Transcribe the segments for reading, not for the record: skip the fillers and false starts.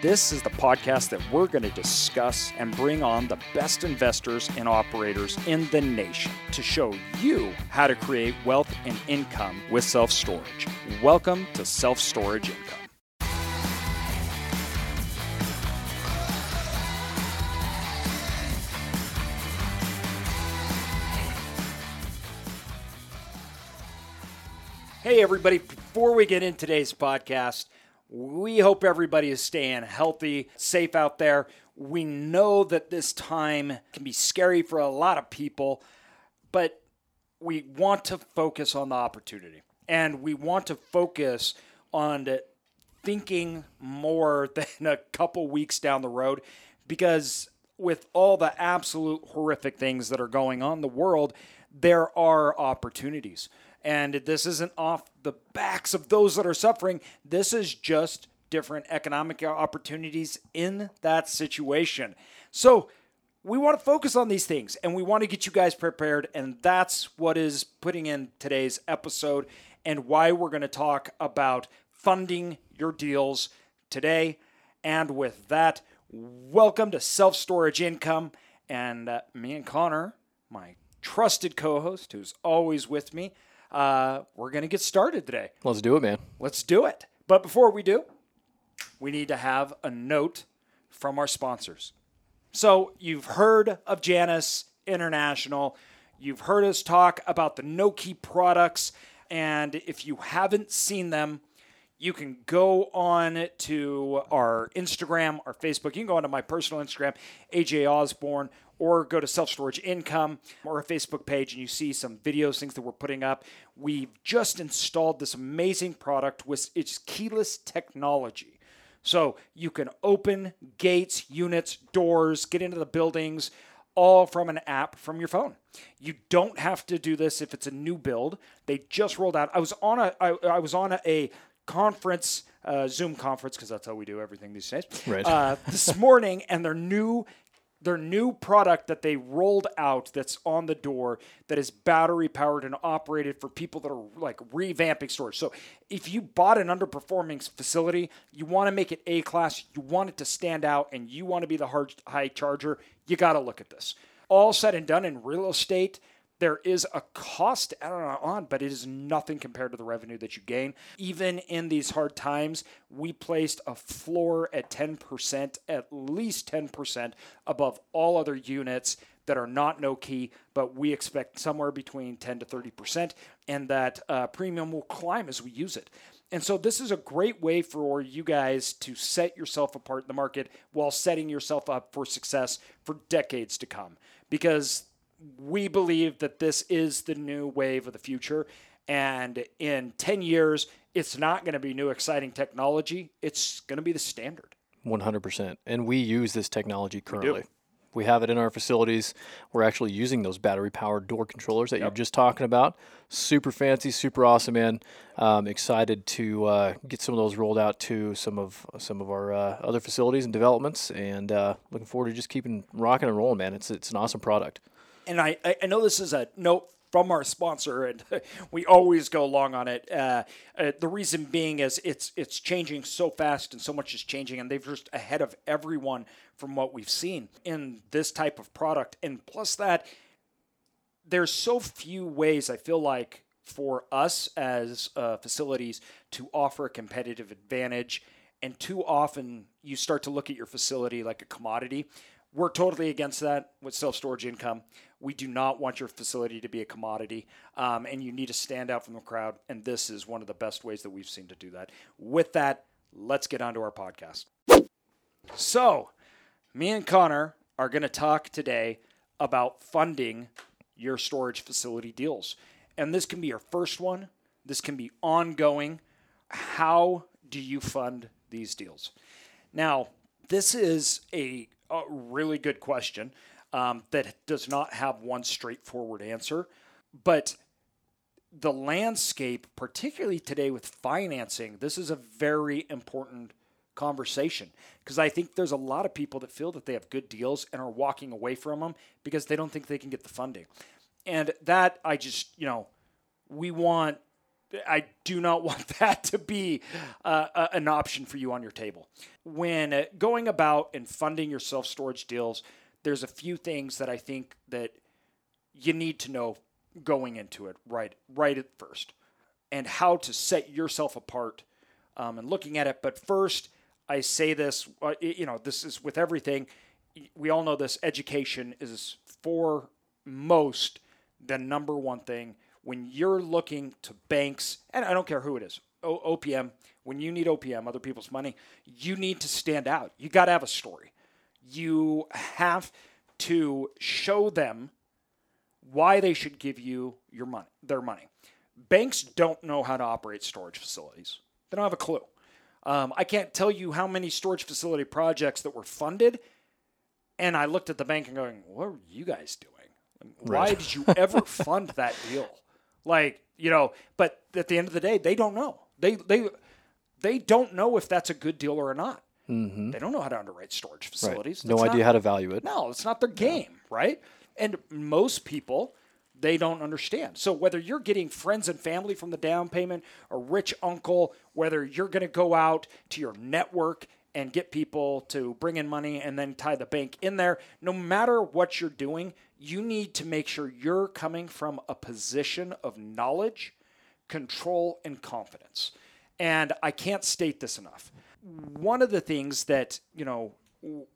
This is the podcast that we're going to discuss and bring on the best investors and operators in the nation to show you how to create wealth and income with self-storage. Welcome to Self-Storage Income. Hey everybody, before we get into today's podcast, we hope everybody is staying healthy, safe out there. We know that this time can be scary for a lot of people, but we want to focus on the opportunity. And we want to focus on thinking more than a couple weeks down the road, because with all the absolute horrific things that are going on in the world, there are opportunities. And this isn't off the backs of those that are suffering. This is just different economic opportunities in that situation. So we want to focus on these things, and we want to get you guys prepared. And that's what is putting in today's episode and why we're going to talk about funding your deals today. And with that, welcome to Self-Storage Income. And me and Connor, my trusted co-host who's always with me, we're going to get started today. Let's do it, man. Let's do it. But before we do, we need to have a note from our sponsors. So you've heard of Janus International. You've heard us talk about the Noki products. And if you haven't seen them, you can go on to our Instagram, our Facebook. You can go on to my personal Instagram, AJ Osborne, or go to Self-Storage Income or a Facebook page, and you see some videos, things that we're putting up. We've just installed this amazing product with its keyless technology. So you can open gates, units, doors, get into the buildings, all from an app from your phone. You don't have to do this if it's a new build. They just rolled out. I was on a conference, Zoom conference, because that's how we do everything these days, right. This morning, and their new product that they rolled out that's on the door that is battery powered and operated for people that are like revamping storage. So if you bought an underperforming facility, you want to make it A-class, you want it to stand out, and you want to be the high charger, you got to look at this. All said and done in real estate, there is a cost but it is nothing compared to the revenue that you gain. Even in these hard times, we placed a floor at 10%, at least 10% above all other units that are not Noki, but we expect somewhere between 10 to 30%, and that premium will climb as we use it. And so this is a great way for you guys to set yourself apart in the market while setting yourself up for success for decades to come, because we believe that this is the new wave of the future. And in 10 years, it's not going to be new, exciting technology. It's going to be the standard. 100%. And we use this technology currently. We have it in our facilities. We're actually using those battery-powered door controllers that you're just talking about. Super fancy, super awesome, man. Excited to get some of those rolled out to some of our other facilities and developments. And looking forward to just keeping rocking and rolling, man. It's an awesome product. And I know this is a note from our sponsor, and we always go long on it. The reason being is it's changing so fast, and so much is changing, and they're just ahead of everyone from what we've seen in this type of product. And plus that, there's so few ways, I feel like, for us as facilities to offer a competitive advantage. And too often, you start to look at your facility like a commodity. We're totally against that with Self-Storage Income. We do not want your facility to be a commodity, and you need to stand out from the crowd, and this is one of the best ways that we've seen to do that. With that, let's get on to our podcast. So, me and Connor are going to talk today about funding your storage facility deals, and this can be your first one. This can be ongoing. How do you fund these deals? Now, this is a really good question. that does not have one straightforward answer. But the landscape, particularly today with financing, this is a very important conversation, because I think there's a lot of people that feel that they have good deals and are walking away from them because they don't think they can get the funding. And that, I just, you know, I do not want that to be an option for you on your table. When going about and funding your self-storage deals, there's a few things that I think that you need to know going into it right at first, and how to set yourself apart and looking at it. But first, I say this, this is with everything. We all know this. Education is foremost the number one thing. When you're looking to banks, and I don't care who it is, OPM, when you need OPM, other people's money, you need to stand out. You got to have a story. You have to show them why they should give you your money, their money. Banks don't know how to operate storage facilities. They don't have a clue. I can't tell you how many storage facility projects that were funded, and I looked at the bank and going, what were you guys doing? Right. Why did you ever fund that deal? But at the end of the day, they don't know. They don't know if that's a good deal or not. Mm-hmm. They don't know how to underwrite storage facilities. Right. No idea how to value it. No, it's not their game, right? And most people, they don't understand. So whether you're getting friends and family from the down payment, a rich uncle, whether you're going to go out to your network and get people to bring in money and then tie the bank in there, no matter what you're doing, you need to make sure you're coming from a position of knowledge, control, and confidence. And I can't state this enough. One of the things that,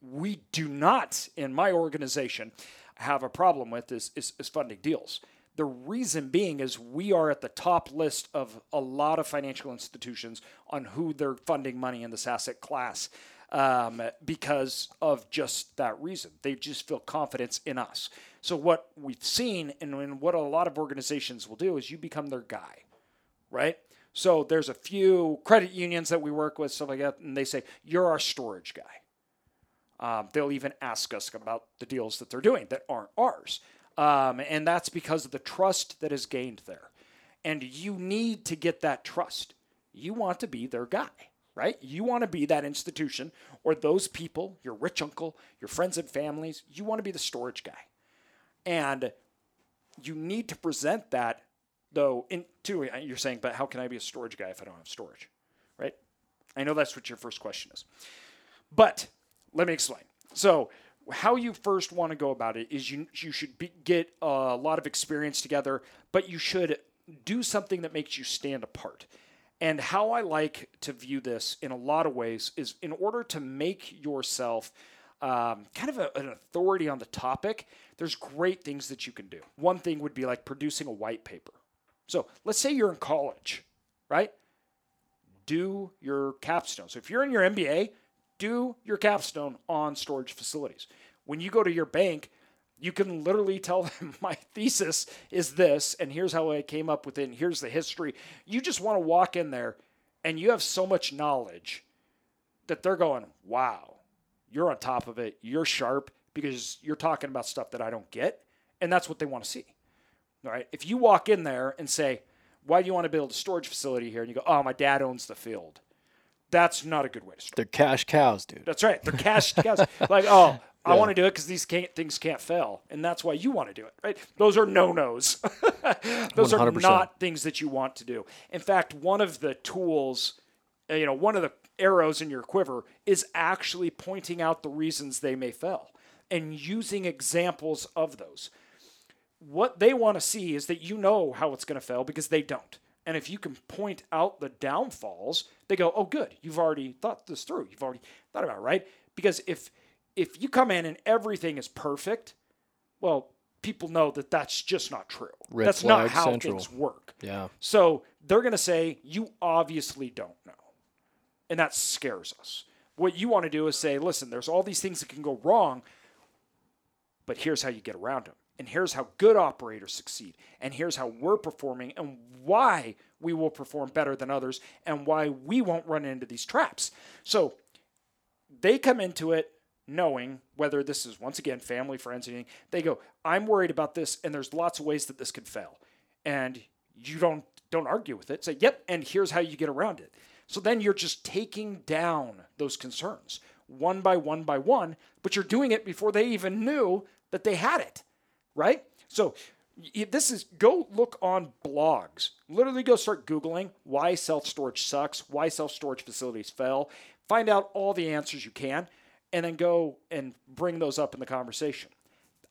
we do not in my organization have a problem with is funding deals. The reason being is we are at the top list of a lot of financial institutions on who they're funding money in this asset class. Because of just that reason. They just feel confidence in us. So what we've seen and what a lot of organizations will do is you become their guy, right? So there's a few credit unions that we work with, stuff like that, and they say, you're our storage guy. They'll even ask us about the deals that they're doing that aren't ours. And that's because of the trust that is gained there. And you need to get that trust. You want to be their guy. Right? You want to be that institution or those people, your rich uncle, your friends and families. You want to be the storage guy. And you need to present that, though, you're saying, but how can I be a storage guy if I don't have storage? Right? I know that's what your first question is. But let me explain. So how you first want to go about it is you should get a lot of experience together, but you should do something that makes you stand apart. And how I like to view this in a lot of ways is in order to make yourself kind of an authority on the topic, there's great things that you can do. One thing would be like producing a white paper. So let's say you're in college, right? Do your capstone. So if you're in your MBA, do your capstone on storage facilities. When you go to your bank, you can literally tell them my thesis is this, and here's how I came up with it, and here's the history. You just want to walk in there, and you have so much knowledge that they're going, wow, you're on top of it, you're sharp, because you're talking about stuff that I don't get, and that's what they want to see. All right? If you walk in there and say, why do you want to build a storage facility here? And you go, oh, my dad owns the field. That's not a good way to start. They're cash cows, dude. That's right. They're cash cows. Like, oh, I want to do it because these things can't fail. And that's why you want to do it, right? Those are no-nos. Those 100%. Are not things that you want to do. In fact, one of the tools, one of the arrows in your quiver is actually pointing out the reasons they may fail and using examples of those. What they want to see is that you know how it's going to fail because they don't. And if you can point out the downfalls, they go, oh, good. You've already thought this through. You've already thought about it, right? Because if you come in and everything is perfect, well, people know that that's just not true. Red that's not how central. Things work. Yeah. So they're going to say, you obviously don't know. And that scares us. What you want to do is say, listen, there's all these things that can go wrong, but here's how you get around them. And here's how good operators succeed. And here's how we're performing and why we will perform better than others and why we won't run into these traps. So they come into it knowing whether this is, once again, family, friends, anything, they go, I'm worried about this, and there's lots of ways that this could fail. And you don't argue with it. Say, yep, and here's how you get around it. So then you're just taking down those concerns one by one by one, but you're doing it before they even knew that they had it, right? So this is, go look on blogs. Literally go start Googling why self-storage sucks, why self-storage facilities fail. Find out all the answers you can, and then go and bring those up in the conversation.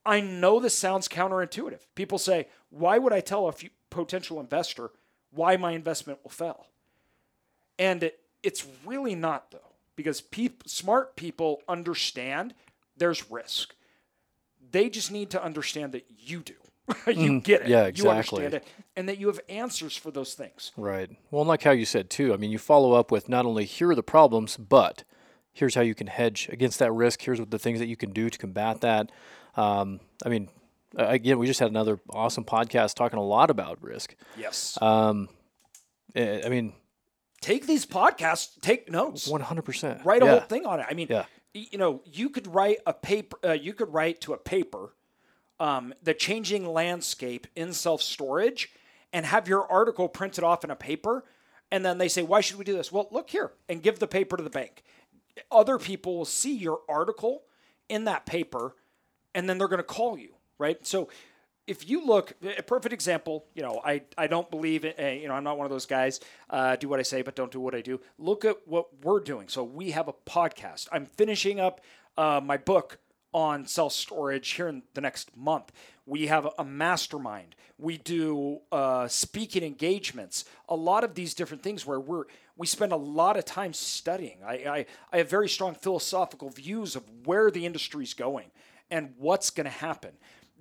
I know this sounds counterintuitive. People say, why would I tell a potential investor why my investment will fail? And it's really not, though, because smart people understand there's risk. They just need to understand that you do. You get it. Yeah, exactly. You understand it. And that you have answers for those things. Right. Well, like how you said, too, I mean, you follow up with not only here are the problems, but here's how you can hedge against that risk. Here's what the things that you can do to combat that. I mean, again, we just had another awesome podcast talking a lot about risk. Yes. I mean, take these podcasts, take notes. 100%. Write a whole thing on it. I mean, you know, you could write a paper. You could write to a paper, the changing landscape in self-storage, and have your article printed off in a paper. And then they say, why should we do this? Well, look here, and give the paper to the bank. Other people will see your article in that paper, and then they're going to call you, right? So if you look, a perfect example, you know, I don't believe it, you know, I'm not one of those guys, do what I say, but don't do what I do. Look at what we're doing. So we have a podcast. I'm finishing up my book on self-storage here in the next month. We have a mastermind. We do speaking engagements, a lot of these different things where we spend a lot of time studying. I have very strong philosophical views of where the industry's going and what's going to happen.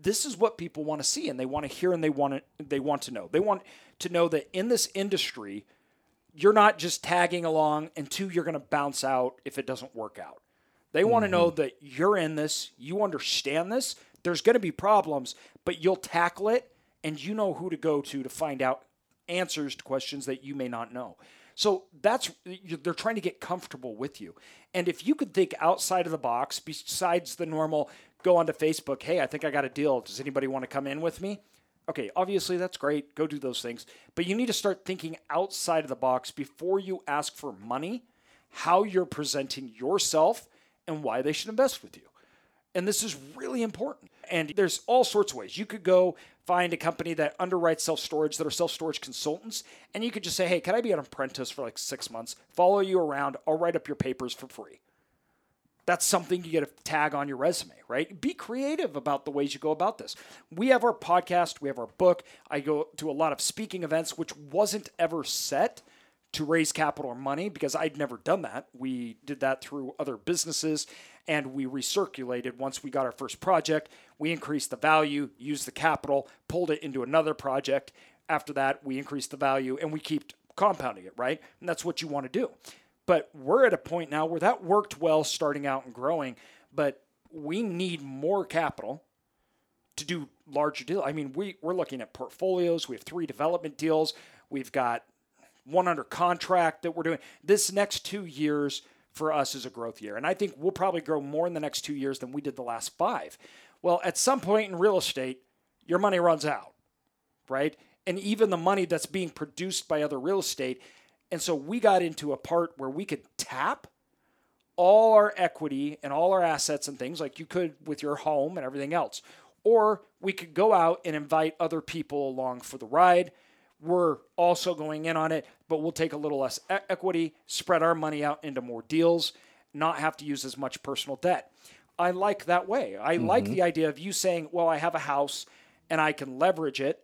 This is what people want to see, and they want to hear, and they want to know. They want to know that in this industry, you're not just tagging along, and two, you're going to bounce out if it doesn't work out. They want to know that you're in this, you understand this, there's going to be problems, but you'll tackle it, and you know who to go to find out answers to questions that you may not know. So they're trying to get comfortable with you. And if you could think outside of the box, besides the normal, go onto Facebook, hey, I think I got a deal. Does anybody want to come in with me? Okay, obviously that's great. Go do those things. But you need to start thinking outside of the box before you ask for money, how you're presenting yourself and why they should invest with you. And this is really important. And there's all sorts of ways. You could go find a company that underwrites self-storage, that are self-storage consultants, and you could just say, hey, can I be an apprentice for like 6 months? Follow you around. I'll write up your papers for free. That's something you get to tag on your resume, right? Be creative about the ways you go about this. We have our podcast. We have our book. I go to a lot of speaking events, which wasn't ever set to raise capital or money, because I'd never done that. We did that through other businesses, and we recirculated once we got our first project. We increased the value, used the capital, pulled it into another project. After that, we increased the value, and we keep compounding it, right? And that's what you want to do. But we're at a point now where that worked well starting out and growing, but we need more capital to do larger deals. I mean, we're looking at portfolios. We have 3 development deals. We've got one under contract that we're doing. This next 2 years for us is a growth year. And I think we'll probably grow more in the next 2 years than we did the last 5. Well, at some point in real estate, your money runs out, right? And even the money that's being produced by other real estate. And so we got into a part where we could tap all our equity and all our assets and things like you could with your home and everything else. Or we could go out and invite other people along for the ride. We're also going in on it, but we'll take a little less equity, spread our money out into more deals, not have to use as much personal debt. I like that way. I like the idea of you saying, well, I have a house and I can leverage it,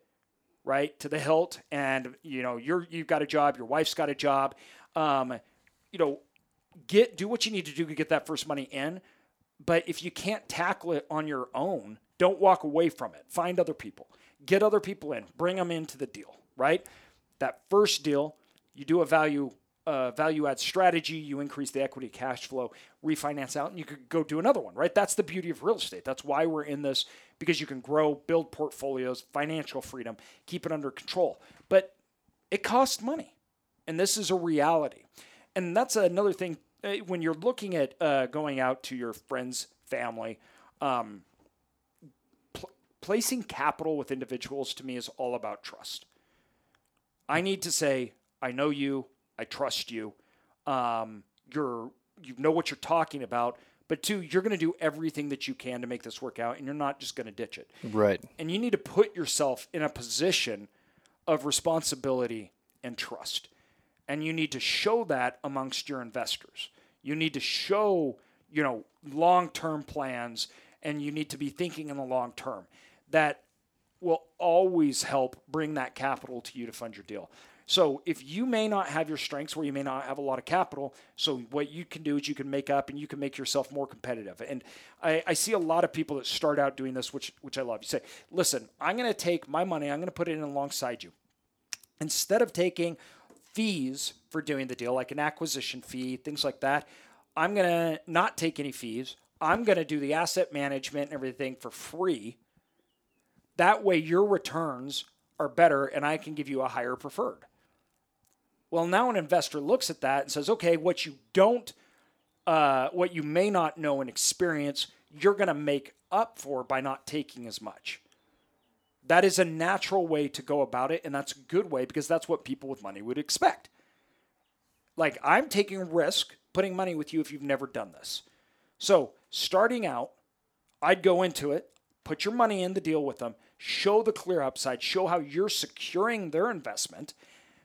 right, to the hilt. And, you know, you've got a job, your wife's got a job, you know, do what you need to do to get that first money in. But if you can't tackle it on your own, don't walk away from it. Find other people, get other people in, bring them into the deal. Right? That first deal, you do a value add strategy, you increase the equity cash flow, refinance out, and you could go do another one, right? That's the beauty of real estate. That's why we're in this, because you can grow, build portfolios, financial freedom, keep it under control. But it costs money, and this is a reality. And that's another thing when you're looking at going out to your friends, family, placing capital with individuals to me is all about trust. I need to say, I know you, I trust you, you know what you're talking about, but two, you're going to do everything that you can to make this work out, and you're not just going to ditch it. Right. And you need to put yourself in a position of responsibility and trust, and you need to show that amongst your investors. You need to show, you know, long-term plans, and you need to be thinking in the long term. That will always help bring that capital to you to fund your deal. So if you may not have your strengths where you may not have a lot of capital, so what you can do is you can make up and you can make yourself more competitive. And I see a lot of people that start out doing this, which I love. You say, listen, I'm going to take my money, I'm going to put it in alongside you. Instead of taking fees for doing the deal, like an acquisition fee, things like that, I'm going to not take any fees. I'm going to do the asset management and everything for free. That way your returns are better and I can give you a higher preferred. Well, now an investor looks at that and says, okay, what you may not know and experience, you're going to make up for by not taking as much. That is a natural way to go about it, and that's a good way because that's what people with money would expect. Like, I'm taking risk putting money with you if you've never done this. So starting out, I'd go into it, put your money in the deal with them, show the clear upside, show how you're securing their investment.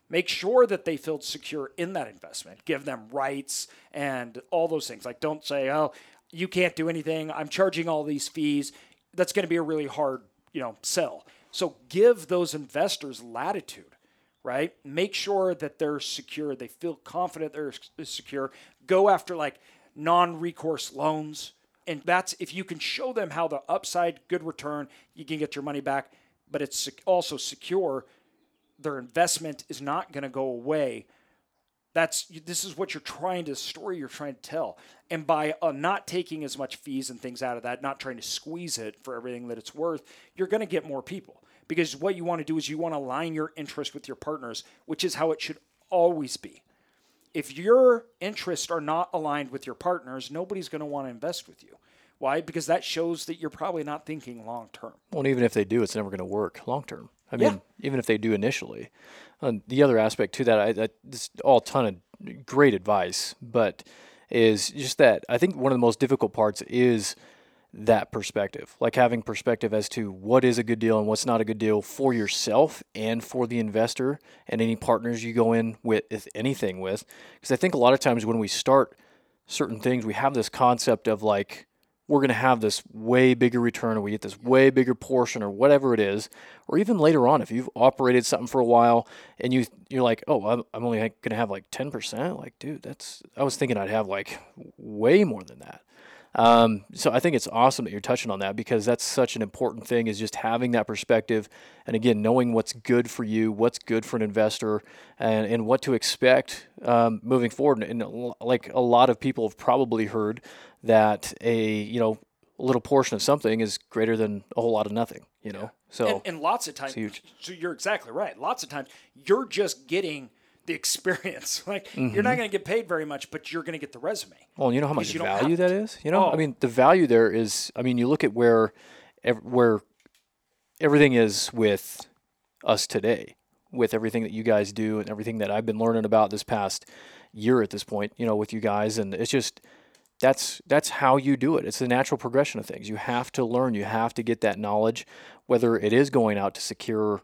Make sure that they feel secure in that investment. Give them rights and all those things. Like, don't say, oh, you can't do anything, I'm charging all these fees. That's going to be a really hard, sell. So give those investors latitude, right? Make sure that they're secure. They feel confident they're secure. Go after like non-recourse loans. And that's if you can show them how the upside, good return, you can get your money back, but it's also secure. Their investment is not going to go away. This is what you're trying to, the story you're trying to tell. And by not taking as much fees and things out of that, not trying to squeeze it for everything that it's worth, you're going to get more people. Because what you want to do is you want to align your interest with your partners, which is how it should always be. If your interests are not aligned with your partners, nobody's going to want to invest with you. Why? Because that shows that you're probably not thinking long term. Well, and even if they do, it's never going to work long term. I mean, even if they do initially. The other aspect to that, this all ton of great advice, but is just that I think one of the most difficult parts is that perspective, like having perspective as to what is a good deal and what's not a good deal for yourself and for the investor and any partners you go in with, if anything with. Because I think a lot of times when we start certain things, we have this concept of like, we're going to have this way bigger return, or we get this way bigger portion, or whatever it is, or even later on, if you've operated something for a while and you're like, oh, I'm only going to have like 10%. Like, dude, I was thinking I'd have like way more than that. So I think it's awesome that you're touching on that, because that's such an important thing, is just having that perspective. And again, knowing what's good for you, what's good for an investor, and what to expect moving forward. And like a lot of people have probably heard that a little portion of something is greater than a whole lot of nothing, So and lots of times, so you're exactly right. Lots of times you're just getting the experience. Like, you're not going to get paid very much, but you're going to get the resume. Well, you know how much value that is? I mean, the value there is, I mean, you look at where everything is with us today, with everything that you guys do and everything that I've been learning about this past year at this point, with you guys. And it's just, that's how you do it. It's the natural progression of things. You have to learn, you have to get that knowledge, whether it is going out to secure,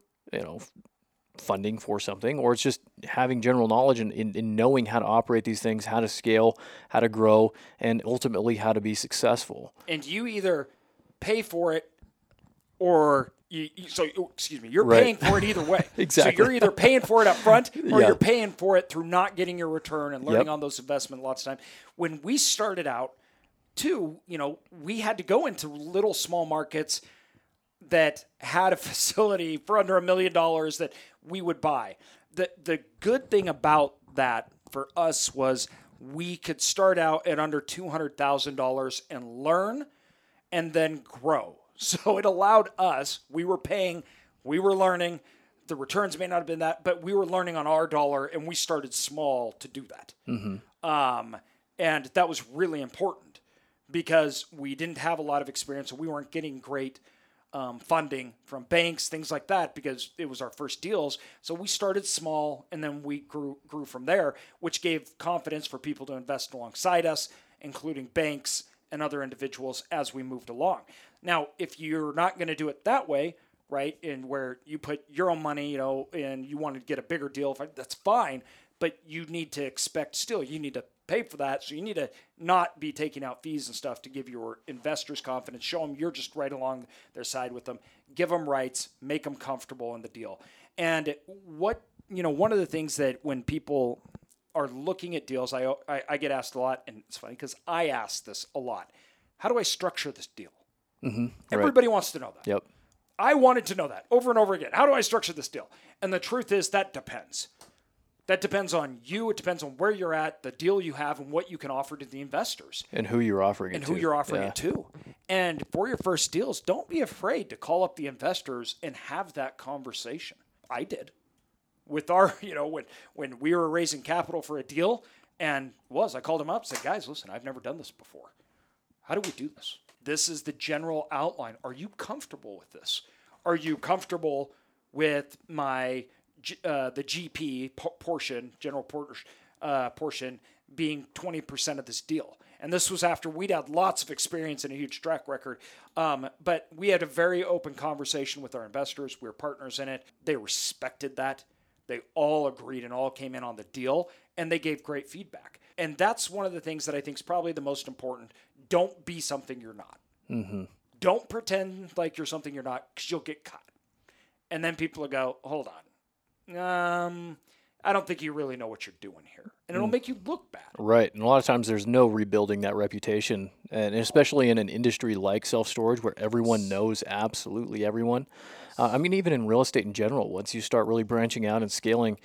funding for something, or it's just having general knowledge and in knowing how to operate these things, how to scale, how to grow, and ultimately how to be successful. And you either pay for it or you're right. Paying for it either way. Exactly. So you're either paying for it up front or you're paying for it through not getting your return and learning on those investments lots of time. When we started out too, we had to go into little small markets that had a facility for under $1 million that we would buy. The good thing about that for us was we could start out at under $200,000 and learn and then grow. So it allowed us, we were paying, we were learning. The returns may not have been that, but we were learning on our dollar, and we started small to do that. Mm-hmm. And that was really important because we didn't have a lot of experience and we weren't getting great funding from banks, things like that, because it was our first deals. So we started small and then we grew from there, which gave confidence for people to invest alongside us, including banks and other individuals as we moved along. Now, if you're not going to do it that way, right, and where you put your own money, you know, and you want to get a bigger deal, that's fine, but you need to expect still, you need to pay for that. So you need to not be taking out fees and stuff to give your investors confidence. Show them you're just right along their side with them. Give them rights. Make them comfortable in the deal. And what, you know, one of the things that when people are looking at deals, I get asked a lot, and it's funny because I ask this a lot. How do I structure this deal? Mm-hmm. Everybody right. wants to know that. Yep. I wanted to know that over and over again. How do I structure this deal? And the truth is that depends. That depends on you. It depends on where you're at, the deal you have, and what you can offer to the investors. And who you're offering it to. And who you're offering it to. And for your first deals, don't be afraid to call up the investors and have that conversation. I did. With our, you know, when we were raising capital for a deal, and I called them up and said, guys, listen, I've never done this before. How do we do this? This is the general outline. Are you comfortable with this? Are you comfortable with my... the GP portion, general portion, being 20% of this deal. And this was after we'd had lots of experience and a huge track record. But we had a very open conversation with our investors. We were partners in it. They respected that. They all agreed and all came in on the deal, and they gave great feedback. And that's one of the things that I think is probably the most important. Don't be something you're not. Mm-hmm. Don't pretend like you're something you're not, because you'll get caught. And then people will go, hold on. I don't think you really know what you're doing here, and it'll make you look bad. Right. And a lot of times there's no rebuilding that reputation, and especially in an industry like self-storage where everyone knows absolutely everyone. I mean, even in real estate in general, once you start really branching out and scaling,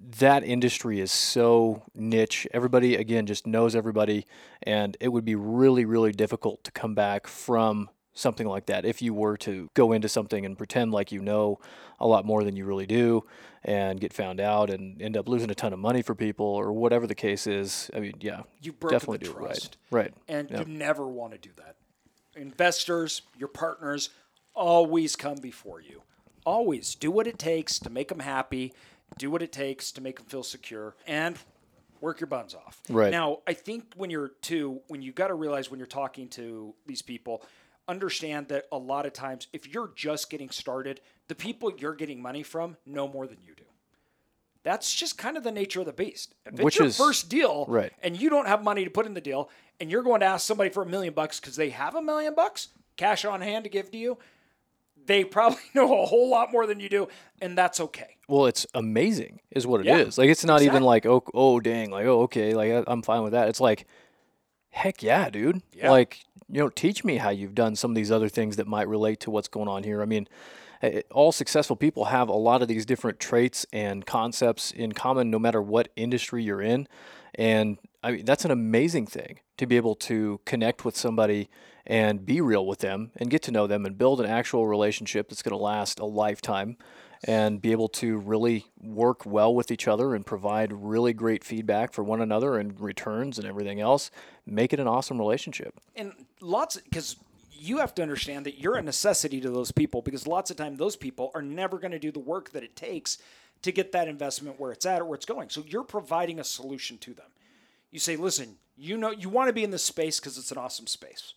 that industry is so niche. Everybody, again, just knows everybody, and it would be really, really difficult to come back from something like that if you were to go into something and pretend like you know a lot more than you really do and get found out and end up losing a ton of money for people or whatever the case is. I mean, yeah, you definitely do trust. Right. And you never want to do that. Investors, your partners, always come before you. Always do what it takes to make them happy, do what it takes to make them feel secure, and work your buns off. Right. Now, I think when you got to realize when you're talking to these people, understand that a lot of times if you're just getting started, the people you're getting money from know more than you do. That's just kind of the nature of the beast. If it's your first deal and you don't have money to put in the deal and you're going to ask somebody for $1 million because they have $1 million cash on hand to give to you, they probably know a whole lot more than you do, and that's okay. Well, it's amazing is what it is. Like, it's not even like, oh, dang, like, oh, okay, like I'm fine with that. It's like, heck yeah, dude. Yeah. Like, you know, teach me how you've done some of these other things that might relate to what's going on here. I mean, all successful people have a lot of these different traits and concepts in common, no matter what industry you're in. And I mean, that's an amazing thing to be able to connect with somebody and be real with them and get to know them and build an actual relationship that's going to last a lifetime and be able to really work well with each other and provide really great feedback for one another and returns and everything else. Make it an awesome relationship. And because you have to understand that you're a necessity to those people, because lots of time those people are never going to do the work that it takes to get that investment where it's at or where it's going. So you're providing a solution to them. You say, listen, you know, you want to be in this space because it's an awesome space.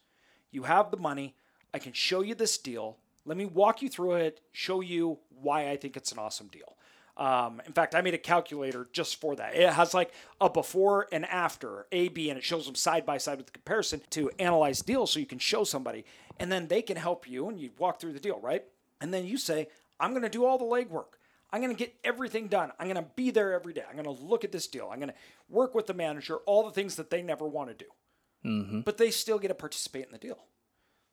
You have the money. I can show you this deal. Let me walk you through it, show you why I think it's an awesome deal. In fact, I made a calculator just for that. It has like a before and after, A, B, and it shows them side by side with the comparison to analyze deals so you can show somebody. And then they can help you and you walk through the deal, right? And then you say, I'm going to do all the legwork. I'm going to get everything done. I'm going to be there every day. I'm going to look at this deal. I'm going to work with the manager, all the things that they never want to do. Mm-hmm. But they still get to participate in the deal.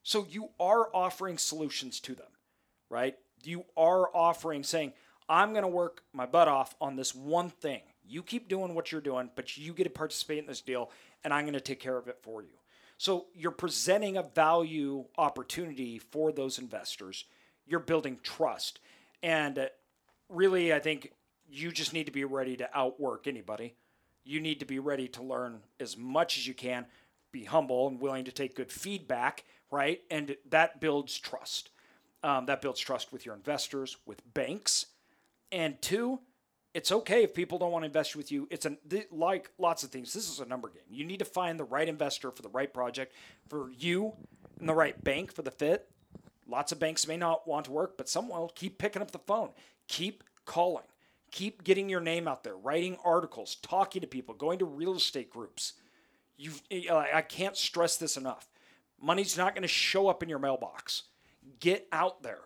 So you are offering solutions to them, right? You are offering, saying, I'm going to work my butt off on this one thing. You keep doing what you're doing, but you get to participate in this deal, and I'm going to take care of it for you. So you're presenting a value opportunity for those investors. You're building trust. And really, I think you just need to be ready to outwork anybody. you need to be ready to learn as much as you can, be humble and willing to take good feedback, right? And that builds trust. That builds trust with your investors, with banks. And two, it's okay if people don't want to invest with you. It's like lots of things. This is a number game. You need to find the right investor for the right project, for you, and the right bank for the fit. Lots of banks may not want to work, but some will. Keep picking up the phone. Keep calling. Keep getting your name out there, writing articles, talking to people, going to real estate groups. I can't stress this enough. Money's not going to show up in your mailbox. Get out there.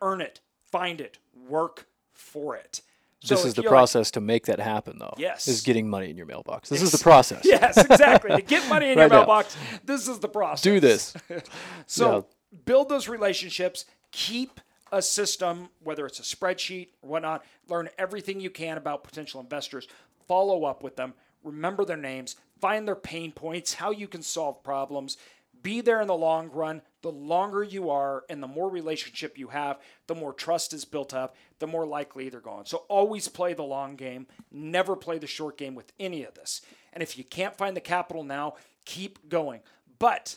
Earn it. Find it. Work for it. So this is the process to make that happen, though. Yes. Is getting money in your mailbox. This is the process. Yes, exactly. To get money in your mailbox, this is the process. Do this. Build those relationships. Keep a system, whether it's a spreadsheet or whatnot. Learn everything you can about potential investors. Follow up with them. Remember their names. Find their pain points, how you can solve problems. Be there in the long run. The longer you are and the more relationship you have, the more trust is built up, the more likely they're going. So always play the long game. Never play the short game with any of this. And if you can't find the capital now, keep going. But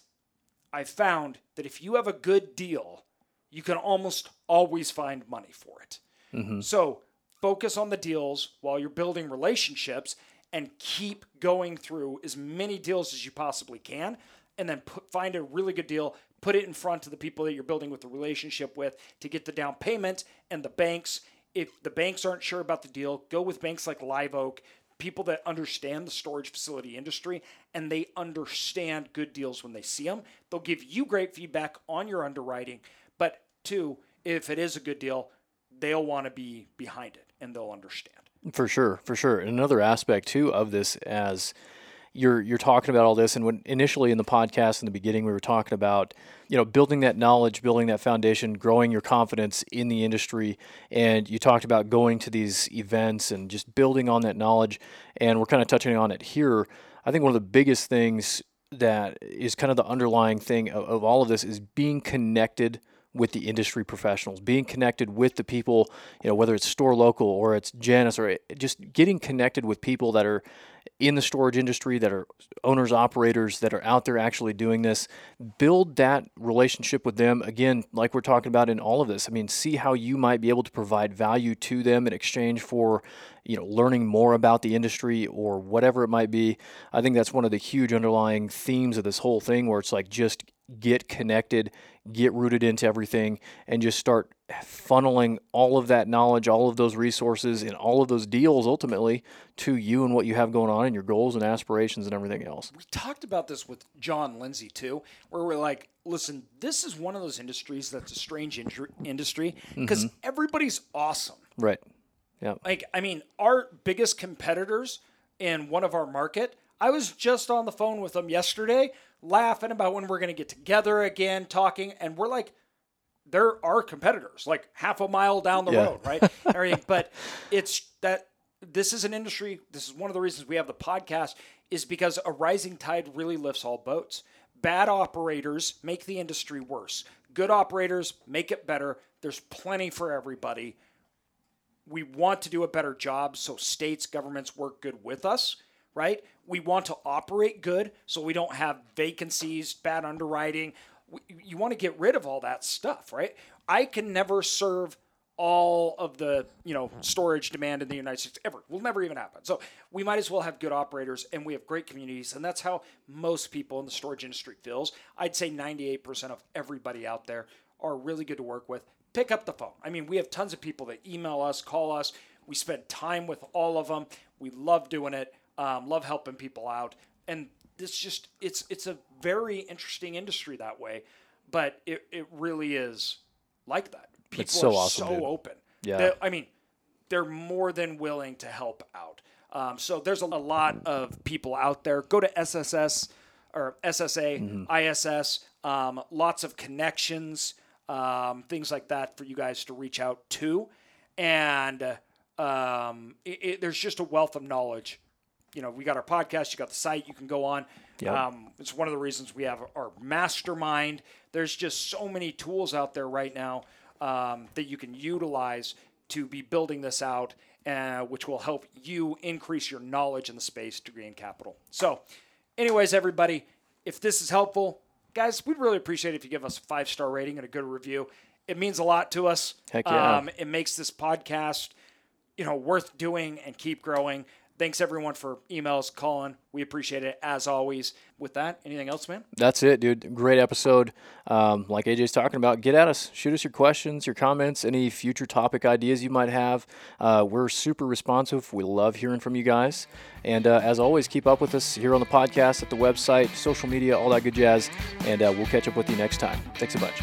I found that if you have a good deal, you can almost always find money for it. Mm-hmm. So focus on the deals while you're building relationships and keep going through as many deals as you possibly can, and then find a really good deal, put it in front of the people that you're building with the relationship with to get the down payment and the banks. If the banks aren't sure about the deal, go with banks like Live Oak, people that understand the storage facility industry, and they understand good deals when they see them. They'll give you great feedback on your underwriting. But two, if it is a good deal, they'll want to be behind it and they'll understand. For sure, for sure. And another aspect too of this, as you're talking about all this, and when initially in the podcast in the beginning we were talking about, building that knowledge, building that foundation, growing your confidence in the industry, and you talked about going to these events and just building on that knowledge, and we're kind of touching on it here. I think one of the biggest things that is kind of the underlying thing of all of this is being connected with the industry professionals, being connected with the people, whether it's Store Local or it's Janus, or just getting connected with people that are in the storage industry, that are owners, operators, that are out there actually doing this. Build that relationship with them. Again, like we're talking about in all of this, see how you might be able to provide value to them in exchange for, learning more about the industry or whatever it might be. I think that's one of the huge underlying themes of this whole thing, where it's like, just get connected, get rooted into everything, and just start funneling all of that knowledge, all of those resources, and all of those deals ultimately to you and what you have going on and your goals and aspirations and everything else. We talked about this with John Lindsay too, where we're like, listen, this is one of those industries that's a strange industry because everybody's awesome. Right. Yeah. Our biggest competitors in one of our market, I was just on the phone with them yesterday laughing about when we're going to get together again, talking, and we're like, there are competitors like half a mile down the road, right? But it's that this is an industry. This is one of the reasons we have the podcast, is because a rising tide really lifts all boats. Bad operators make the industry worse. Good operators make it better. There's plenty for everybody. We want to do a better job, so states, governments work good with us, right? We want to operate good, so we don't have vacancies, bad underwriting. You want to get rid of all that stuff, right? I can never serve all of the, storage demand in the United States ever. Will never even happen. So we might as well have good operators, and we have great communities, and that's how most people in the storage industry feels. I'd say 98% of everybody out there are really good to work with. Pick up the phone. We have tons of people that email us, call us. We spend time with all of them. We love doing it. Love helping people out. And this just, it's a very interesting industry that way, but it really is like that. People are so open. Yeah. They're more than willing to help out. So there's a lot of people out there. Go to SSS or SSA, ISS, lots of connections, things like that for you guys to reach out to. And there's just a wealth of knowledge. We got our podcast, you got the site, you can go on. Yep. It's one of the reasons we have our mastermind. There's just so many tools out there right now that you can utilize to be building this out which will help you increase your knowledge in the space to gain capital. So anyways, everybody, if this is helpful, guys, we'd really appreciate it if you give us a 5-star rating and a good review. It means a lot to us. Heck yeah. It makes this podcast, worth doing and keep growing. Thanks, everyone, for emails, calling. We appreciate it, as always. With that, anything else, man? That's it, dude. Great episode. Like AJ's talking about, get at us. Shoot us your questions, your comments, any future topic ideas you might have. We're super responsive. We love hearing from you guys. And as always, keep up with us here on the podcast, at the website, social media, all that good jazz. And we'll catch up with you next time. Thanks a bunch.